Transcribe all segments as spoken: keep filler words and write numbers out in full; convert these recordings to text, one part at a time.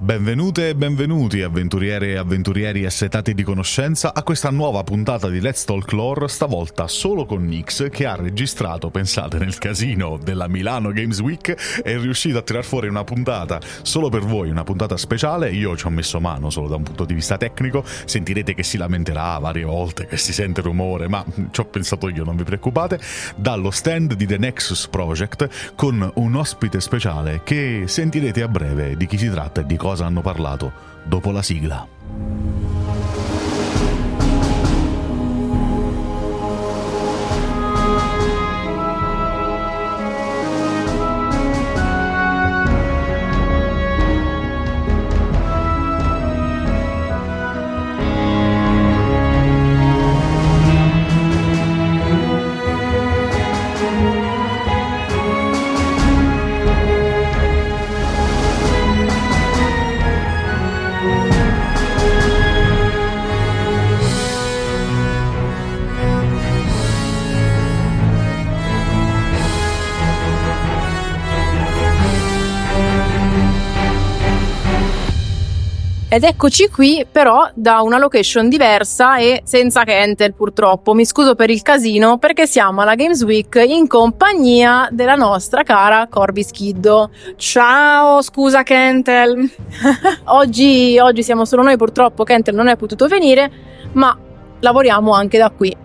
Benvenute e benvenuti avventuriere e avventurieri assetati di conoscenza a questa nuova puntata di Let's Talk Lore, stavolta solo con Nyx, che ha registrato, pensate, nel casino della Milano Games Week, è riuscito a tirar fuori una puntata solo per voi, una puntata speciale. Io ci ho messo mano solo da un punto di vista tecnico, sentirete che si lamenterà varie volte, che si sente rumore, ma ci ho pensato io, non vi preoccupate. Dallo stand di The Nexus Project, con un ospite speciale che sentirete a breve di chi si tratta e di cosa cosa hanno parlato dopo la sigla. Ed eccoci qui, però da una location diversa e senza Kentel, purtroppo. Mi scuso per il casino, perché siamo alla Games Week in compagnia della nostra cara Corviskiddo. Ciao, scusa Kentel. oggi, oggi siamo solo noi, purtroppo Kentel non è potuto venire, ma lavoriamo anche da qui.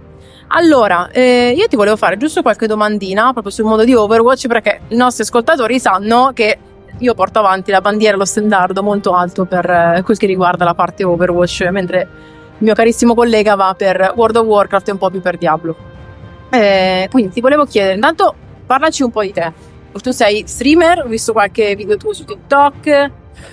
Allora, eh, io ti volevo fare giusto qualche domandina proprio sul modo di Overwatch, perché i nostri ascoltatori sanno che io porto avanti la bandiera, lo standardo molto alto per quel che riguarda la parte Overwatch, mentre il mio carissimo collega va per World of Warcraft e un po' più per Diablo. Eh, quindi ti volevo chiedere, intanto parlaci un po' di te. Tu sei streamer, ho visto qualche video tuo su TikTok.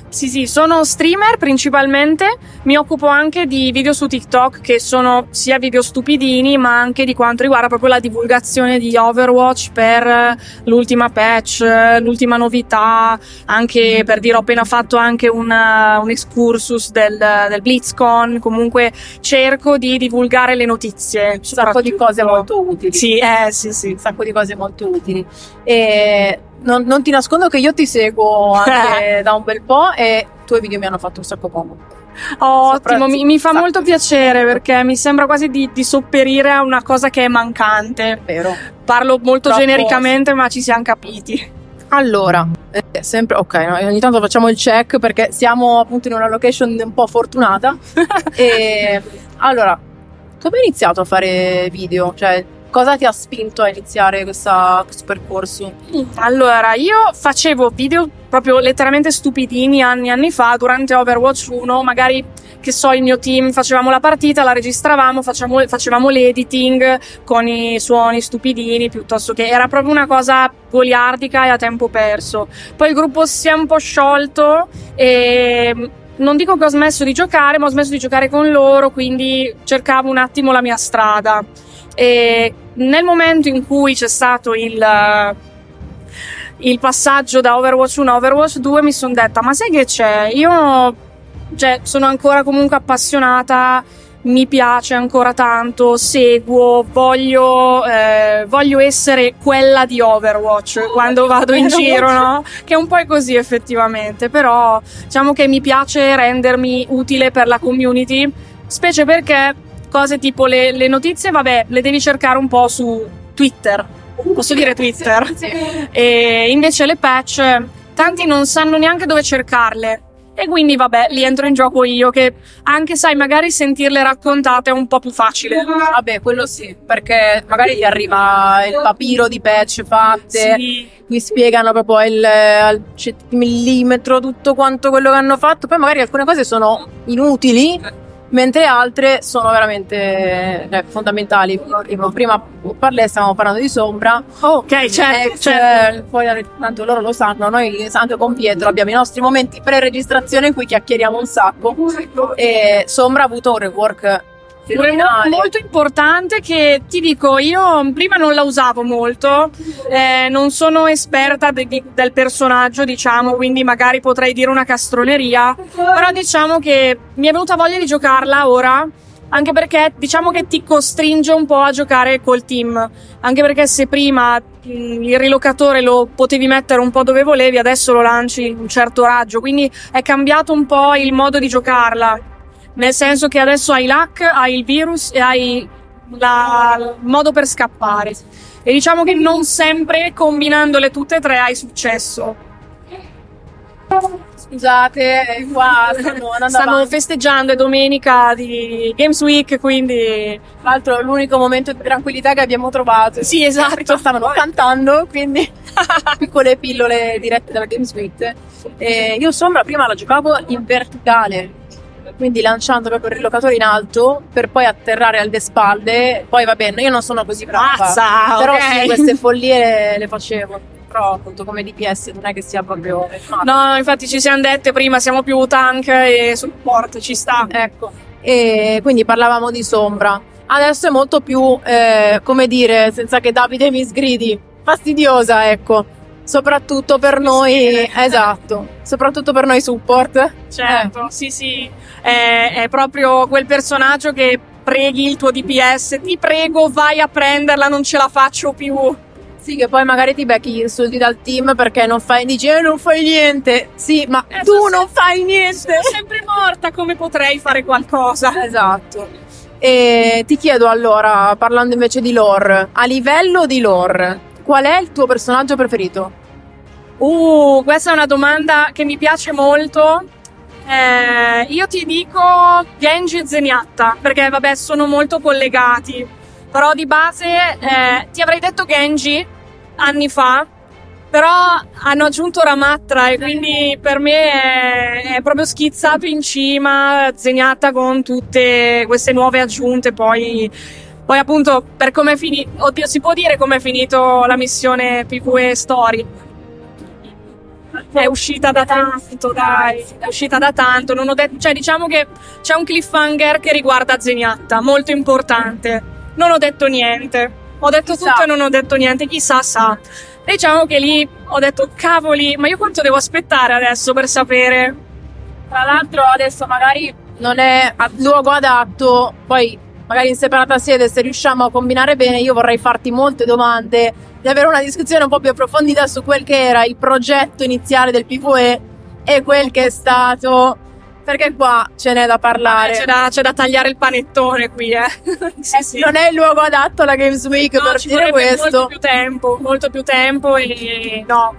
Sì, sì, sono streamer principalmente, mi occupo anche di video su TikTok, che sono sia video stupidini ma anche di quanto riguarda proprio la divulgazione di Overwatch per l'ultima patch, l'ultima novità, anche per dire ho appena fatto anche una, un excursus del, del BlizzCon. Comunque cerco di divulgare le notizie, un sacco di cose molto utili. Sì, eh, sì, sì, un sacco di cose molto utili. E... Non, non ti nascondo che io ti seguo anche da un bel po' e i tuoi video mi hanno fatto un sacco comodo. Oh, ottimo, mi, mi fa molto piacere, perché mi sembra quasi di, di sopperire a una cosa che è mancante. Vero. Parlo molto troppo genericamente, ma ci siamo capiti. Allora, eh, sempre, ok, no, ogni tanto facciamo il check, perché siamo appunto in una location un po' fortunata. E allora, come hai iniziato a fare video? Cioè, cosa ti ha spinto a iniziare questa, questo percorso? Allora, io facevo video proprio letteralmente stupidini anni e anni fa durante Overwatch uno, magari, che so, il mio team facevamo la partita, la registravamo, facevamo, facevamo l'editing con i suoni stupidini, piuttosto che era proprio una cosa goliardica e a tempo perso. Poi il gruppo si è un po' sciolto e... non dico che ho smesso di giocare, ma ho smesso di giocare con loro, quindi cercavo un attimo la mia strada. E nel momento in cui c'è stato il, il passaggio da Overwatch uno a Overwatch due, mi sono detta, ma sai che c'è? Io cioè, sono ancora comunque appassionata, mi piace ancora tanto, seguo, voglio, eh, voglio essere quella di Overwatch oh, quando vado in giro, no? Che è un po' è così effettivamente, però diciamo che mi piace rendermi utile per la community, specie perché cose tipo le, le notizie, vabbè, le devi cercare un po' su Twitter, posso dire Twitter? Sì, sì. E invece le patch, tanti non sanno neanche dove cercarle. E quindi vabbè, lì entro in gioco io, che anche sai, magari sentirle raccontate è un po' più facile. Vabbè, quello sì, perché magari ti arriva il papiro di patch fatte, sì, qui spiegano proprio il, al millimetro tutto quanto quello che hanno fatto, poi magari alcune cose sono inutili, mentre altre sono veramente eh, fondamentali. Prima parlè, stavamo parlando di Sombra. Ok, certo, certo. Poi tanto loro lo sanno, noi anche con Pietro abbiamo i nostri momenti pre-registrazione in cui chiacchieriamo un sacco. E Sombra ha avuto un rework molto importante, che ti dico, io prima non la usavo molto, eh, non sono esperta de, de, del personaggio, diciamo, quindi magari potrei dire una castroneria, però diciamo che mi è venuta voglia di giocarla ora, anche perché diciamo che ti costringe un po' a giocare col team, anche perché se prima il rilocatore lo potevi mettere un po' dove volevi, adesso lo lanci in un certo raggio, quindi è cambiato un po' il modo di giocarla, nel senso che adesso hai l'hack, hai il virus e hai la, il modo per scappare, e diciamo che non sempre combinandole tutte e tre hai successo. Scusate, qua stanno, stanno festeggiando, è domenica di Games Week, quindi tra l'altro l'unico momento di tranquillità che abbiamo trovato. Sì, esatto, stavano cantando, quindi piccole pillole dirette dalla Games Week. E io Sombra prima la giocavo in verticale, quindi lanciando proprio il rilocatore in alto per poi atterrare alle spalle. Poi va bene, io non sono così brava, Pazza, però okay. Sì, queste follie le facevo. Però appunto come D P S non è che sia proprio... No, infatti ci siamo dette prima, siamo più tank e support, ci sta. Ecco, e quindi parlavamo di Sombra. Adesso è molto più, eh, come dire, senza che Davide mi sgridi, fastidiosa, ecco. Soprattutto per noi... Esatto, soprattutto per noi support. Certo, eh. sì sì, è, è proprio quel personaggio che preghi il tuo D P S, ti prego vai a prenderla, non ce la faccio più. Sì, che poi magari ti becchi gli insulti dal team perché non fai, dici eh, non fai niente. Sì, ma eh, tu non sempre, fai niente. Sono sempre morta, come potrei fare qualcosa? Esatto. E ti chiedo allora, parlando invece di lore, a livello di lore, qual è il tuo personaggio preferito? Uh, questa è una domanda che mi piace molto. Eh, io ti dico Genji e Zenyatta, perché vabbè sono molto collegati. Però di base eh, ti avrei detto Genji anni fa, però hanno aggiunto Ramattra e quindi per me è, è proprio schizzato in cima Zenyatta con tutte queste nuove aggiunte. Poi, poi appunto per come è finito, oddio, si può dire come è finito la missione P V E Story? È uscita da tanto, dai, è uscita da tanto, non ho detto, cioè diciamo che c'è un cliffhanger che riguarda Zenyatta, molto importante. Non ho detto niente, ho detto chissà. tutto e non ho detto niente, chissà sa. Diciamo che lì ho detto, cavoli, ma io quanto devo aspettare adesso per sapere? Tra l'altro adesso magari non è luogo adatto, poi magari in separata sede se riusciamo a combinare bene io vorrei farti molte domande, di avere una discussione un po' più approfondita su quel che era il progetto iniziale del P V E e quel che è stato... Perché qua ce n'è da parlare. C'è da, c'è da tagliare il panettone qui, eh. sì, eh sì. Non è il luogo adatto alla Games Week no, per dire questo. Molto più tempo, molto più tempo e no.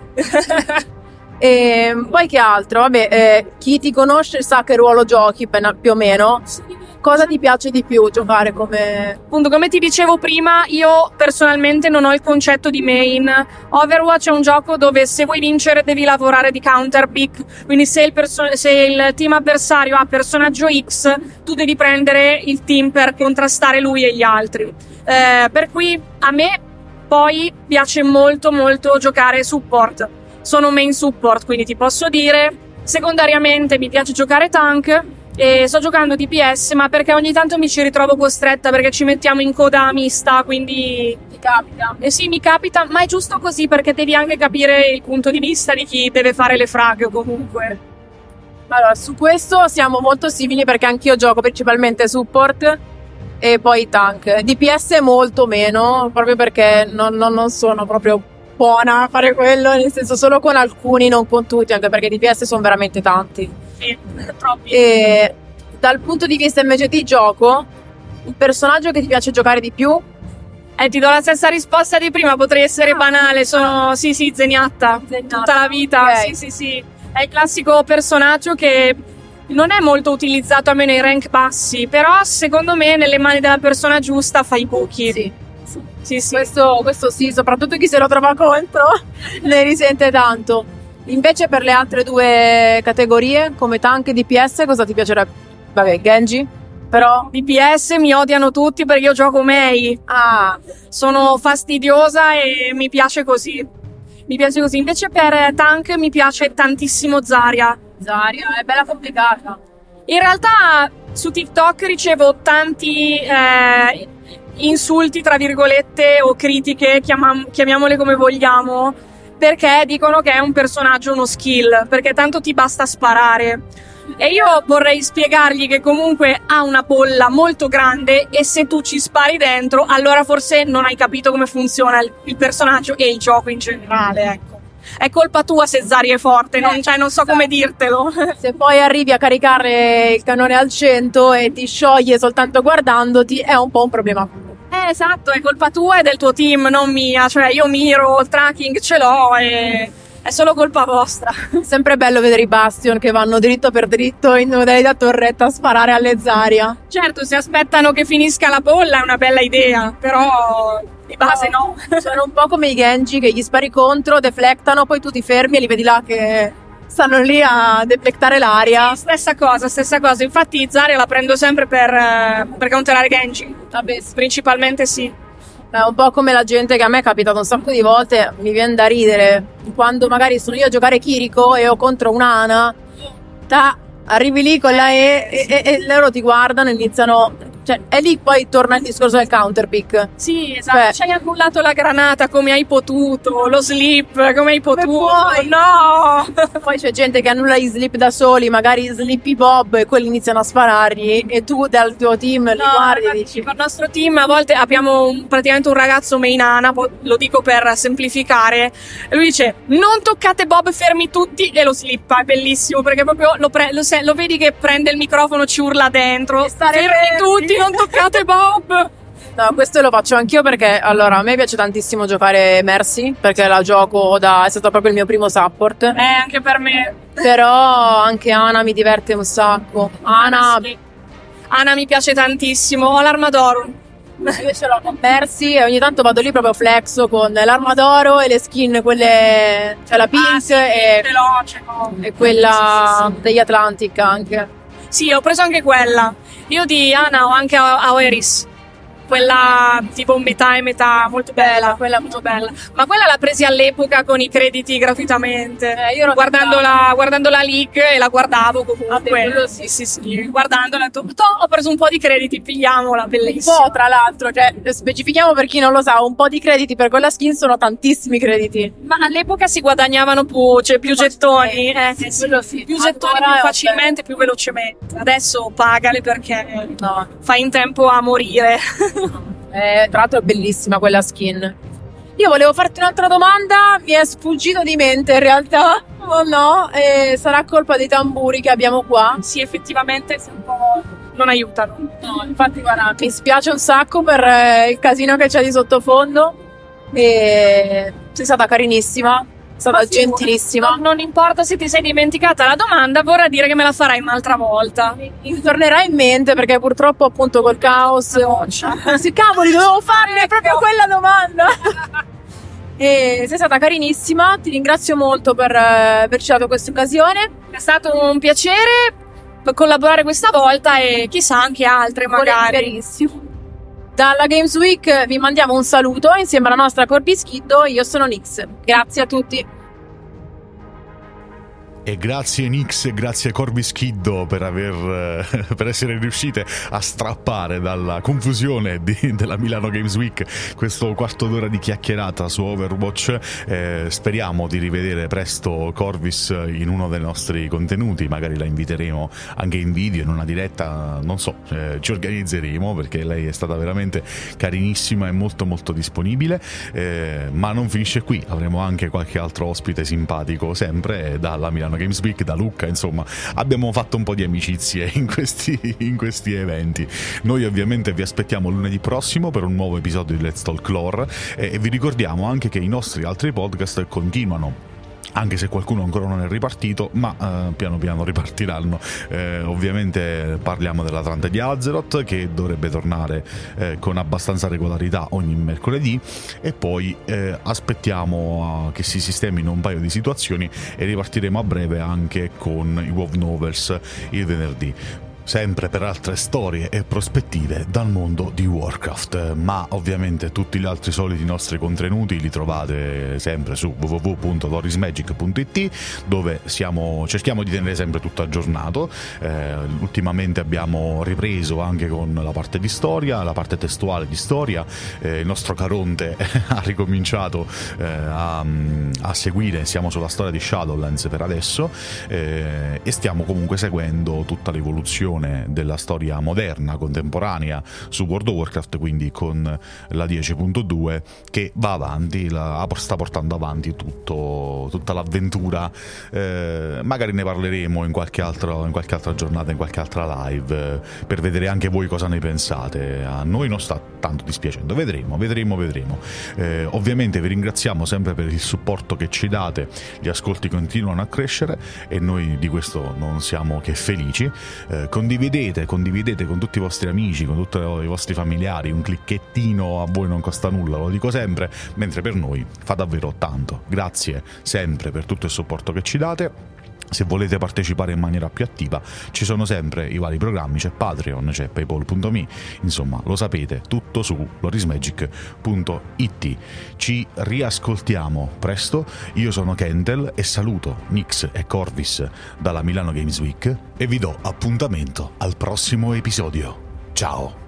E poi che altro? Vabbè, eh, chi ti conosce sa che ruolo giochi più o meno. Cosa ti piace di più giocare come... Appunto, come ti dicevo prima, io personalmente non ho il concetto di main. Overwatch è un gioco dove se vuoi vincere devi lavorare di counter pick, quindi se il, perso- se il team avversario ha personaggio X, tu devi prendere il team per contrastare lui e gli altri. Eh, per cui a me poi piace molto molto giocare support. Sono main support, quindi ti posso dire... Secondariamente mi piace giocare tank... E sto giocando D P S ma perché ogni tanto mi ci ritrovo costretta perché ci mettiamo in coda mista, quindi mi capita. Eh sì, mi capita, ma è giusto così perché devi anche capire il punto di vista di chi deve fare le frag comunque. Allora, su questo siamo molto simili perché anch'io gioco principalmente support e poi tank. D P S molto meno, proprio perché non, non, non sono proprio buona a fare quello, nel senso solo con alcuni, non con tutti, anche perché D P S sono veramente tanti. E dal punto di vista invece di gioco, il personaggio che ti piace giocare di più? Eh, ti do la stessa risposta di prima, potrei essere ah, banale, sono sì sì Zenyatta, Zenyatta. Tutta la vita, okay. sì sì sì, è il classico personaggio che non è molto utilizzato a meno nei rank bassi, però secondo me nelle mani della persona giusta fa i buchi. Sì. Sì, sì. Questo, questo sì, soprattutto chi se lo trova contro ne risente tanto. Invece per le altre due categorie, come tank e D P S, cosa ti piacerebbe? Vabbè, Genji? Però D P S mi odiano tutti perché io gioco mei. Ah, sono fastidiosa e mi piace così. Mi piace così. Invece per tank mi piace tantissimo Zarya. Zarya è bella complicata. In realtà su TikTok ricevo tanti eh, insulti, tra virgolette, o critiche, chiamam- chiamiamole come vogliamo, perché dicono che è un personaggio, uno skill, perché tanto ti basta sparare. e io vorrei spiegargli che comunque ha una bolla molto grande e se tu ci spari dentro allora forse non hai capito come funziona il, il personaggio e il gioco in generale, ecco. È colpa tua se Zarya è forte, non, cioè, non so come dirtelo. Se poi arrivi a caricare il cannone al cento e ti scioglie soltanto guardandoti, è un po' un problema. Eh, esatto, è colpa tua e del tuo team, non mia. Cioè io miro, il tracking ce l'ho e è solo colpa vostra. Sempre bello vedere i Bastion che vanno dritto per dritto in modalità torretta a sparare alle Zarya. Certo, se aspettano che finisca la bolla è una bella idea, però di base no. no. Sono un po' come i Genji che gli spari contro, deflectano, poi tu ti fermi e li vedi là che stanno lì a deflectare l'aria. Sì, stessa cosa, stessa cosa. Infatti Zarya la prendo sempre per, per counterare Genji. Vabbè, principalmente sì. È un po' come la gente che a me è capitato un sacco di volte, mi viene da ridere, quando magari sono io a giocare Kiriko e ho contro un'Ana, ta, arrivi lì con la E e, e, e loro ti guardano e iniziano, cioè è lì poi torna il discorso del counterpick. Sì, esatto, cioè, ci hai annullato la granata come hai potuto, lo slip come hai potuto, poi, no! Poi c'è gente che annulla i slip da soli, magari slippi Bob e quelli iniziano a sparargli e tu dal tuo team no, li guardi e dici... Con il nostro team a volte abbiamo un, praticamente un ragazzo main Ana, lo dico per semplificare, lui dice non toccate Bob, fermi tutti e lo slippa, è bellissimo perché proprio lo, pre- lo, se- lo vedi che prende il microfono, ci urla dentro, fermi tutti! Non toccate Bob! No, questo lo faccio anch'io perché, allora, a me piace tantissimo giocare Mercy, perché la gioco da... è stato proprio il mio primo support. Eh, anche per me. Però anche Ana mi diverte un sacco. Ana... Sì. Ana mi piace tantissimo, ho l'arma d'oro. Io ce l'ho con Mercy e ogni tanto vado lì proprio flexo con l'arma d'oro e le skin, quelle... cioè la pink ah, sì, e... veloce, no. E quella sì, sì, sì. Degli Atlantic anche. Sì, ho preso anche quella. Io di Ana ho anche Aoeris, quella tipo metà e metà, molto bella, quella molto bella. Ma quella l'ha presi all'epoca con i crediti gratuitamente, eh, io guardando, la, guardando la League e la guardavo comunque. Ah, beh, sì, sì, sì, guardandola to, to, ho preso un po' di crediti, pigliamola, bellissima. Un po' tra l'altro, cioè specifichiamo per chi non lo sa, un po' di crediti per quella skin sono tantissimi crediti. Ma all'epoca si guadagnavano più, cioè più gettoni, eh, sì, sì, sì. più gettoni allora, più facilmente, più velocemente. Adesso pagale perché no. Fai in tempo a morire. Eh, tra l'altro è bellissima quella skin. Io volevo farti un'altra domanda, mi è sfuggito di mente in realtà. Oh no, eh, sarà colpa dei tamburi che abbiamo qua? Sì, effettivamente un po' non aiutano. No, infatti guarda, mi spiace un sacco per eh, il casino che c'è di sottofondo. E... sei stata carinissima, sei stata ma gentilissima. Non, non importa se ti sei dimenticata la domanda, vorrà dire che me la farai un'altra volta. Mi tornerà in mente perché purtroppo appunto col caos sì, cavoli, dovevo farne proprio quella domanda. E sei stata carinissima, ti ringrazio molto per averci dato questa occasione, è stato un piacere collaborare questa volta e chissà anche altre magari. Carissimo. Dalla Games Week vi mandiamo un saluto insieme alla nostra Corviskiddo, io sono Nyx, grazie a tutti. E grazie Nyx e grazie Corviskiddo per aver per essere riuscite a strappare dalla confusione di, della Milano Games Week questo quarto d'ora di chiacchierata su Overwatch. Eh, speriamo di rivedere presto Corvis in uno dei nostri contenuti, magari la inviteremo anche in video, in una diretta, non so, eh, ci organizzeremo perché lei è stata veramente carinissima e molto molto disponibile. Eh, ma non finisce qui, avremo anche qualche altro ospite simpatico sempre dalla Milano Games Week, da Lucca, insomma abbiamo fatto un po' di amicizie in questi, in questi eventi. Noi ovviamente vi aspettiamo lunedì prossimo per un nuovo episodio di Let's Talk Lore e vi ricordiamo anche che i nostri altri podcast continuano, anche se qualcuno ancora non è ripartito, ma eh, piano piano ripartiranno. Eh, ovviamente parliamo dell'Atlante di Azeroth che dovrebbe tornare eh, con abbastanza regolarità ogni mercoledì e poi eh, aspettiamo a che si sistemino un paio di situazioni e ripartiremo a breve anche con i Wolf Novels il venerdì. sempre per altre storie e prospettive dal mondo di Warcraft, ma ovviamente tutti gli altri soliti nostri contenuti li trovate sempre su w w w punto loreismagic punto i t, dove siamo, cerchiamo di tenere sempre tutto aggiornato. Eh, ultimamente abbiamo ripreso anche con la parte di storia, la parte testuale di storia, eh, il nostro Caronte ha ricominciato eh, a, a seguire, siamo sulla storia di Shadowlands per adesso, eh, e stiamo comunque seguendo tutta l'evoluzione della storia moderna, contemporanea su World of Warcraft, quindi con la dieci punto due che va avanti, la, sta portando avanti tutto, tutta l'avventura. Eh, magari ne parleremo in qualche, altro, in qualche altra giornata, in qualche altra live, eh, per vedere anche voi cosa ne pensate. A noi non sta tanto dispiacendo, vedremo, vedremo, vedremo. Eh, ovviamente vi ringraziamo sempre per il supporto che ci date, gli ascolti continuano a crescere e noi di questo non siamo che felici. Eh, condividete, condividete con tutti i vostri amici, con tutti i vostri familiari, un clicchettino a voi non costa nulla, lo dico sempre, mentre per noi fa davvero tanto. Grazie sempre per tutto il supporto che ci date. Se volete partecipare in maniera più attiva ci sono sempre i vari programmi, c'è Patreon, c'è Paypal punto me, insomma lo sapete, tutto su loreismagic punto i t. Ci riascoltiamo presto, io sono Kentel e saluto Nyx e Corvis dalla Milano Games Week e vi do appuntamento al prossimo episodio. Ciao!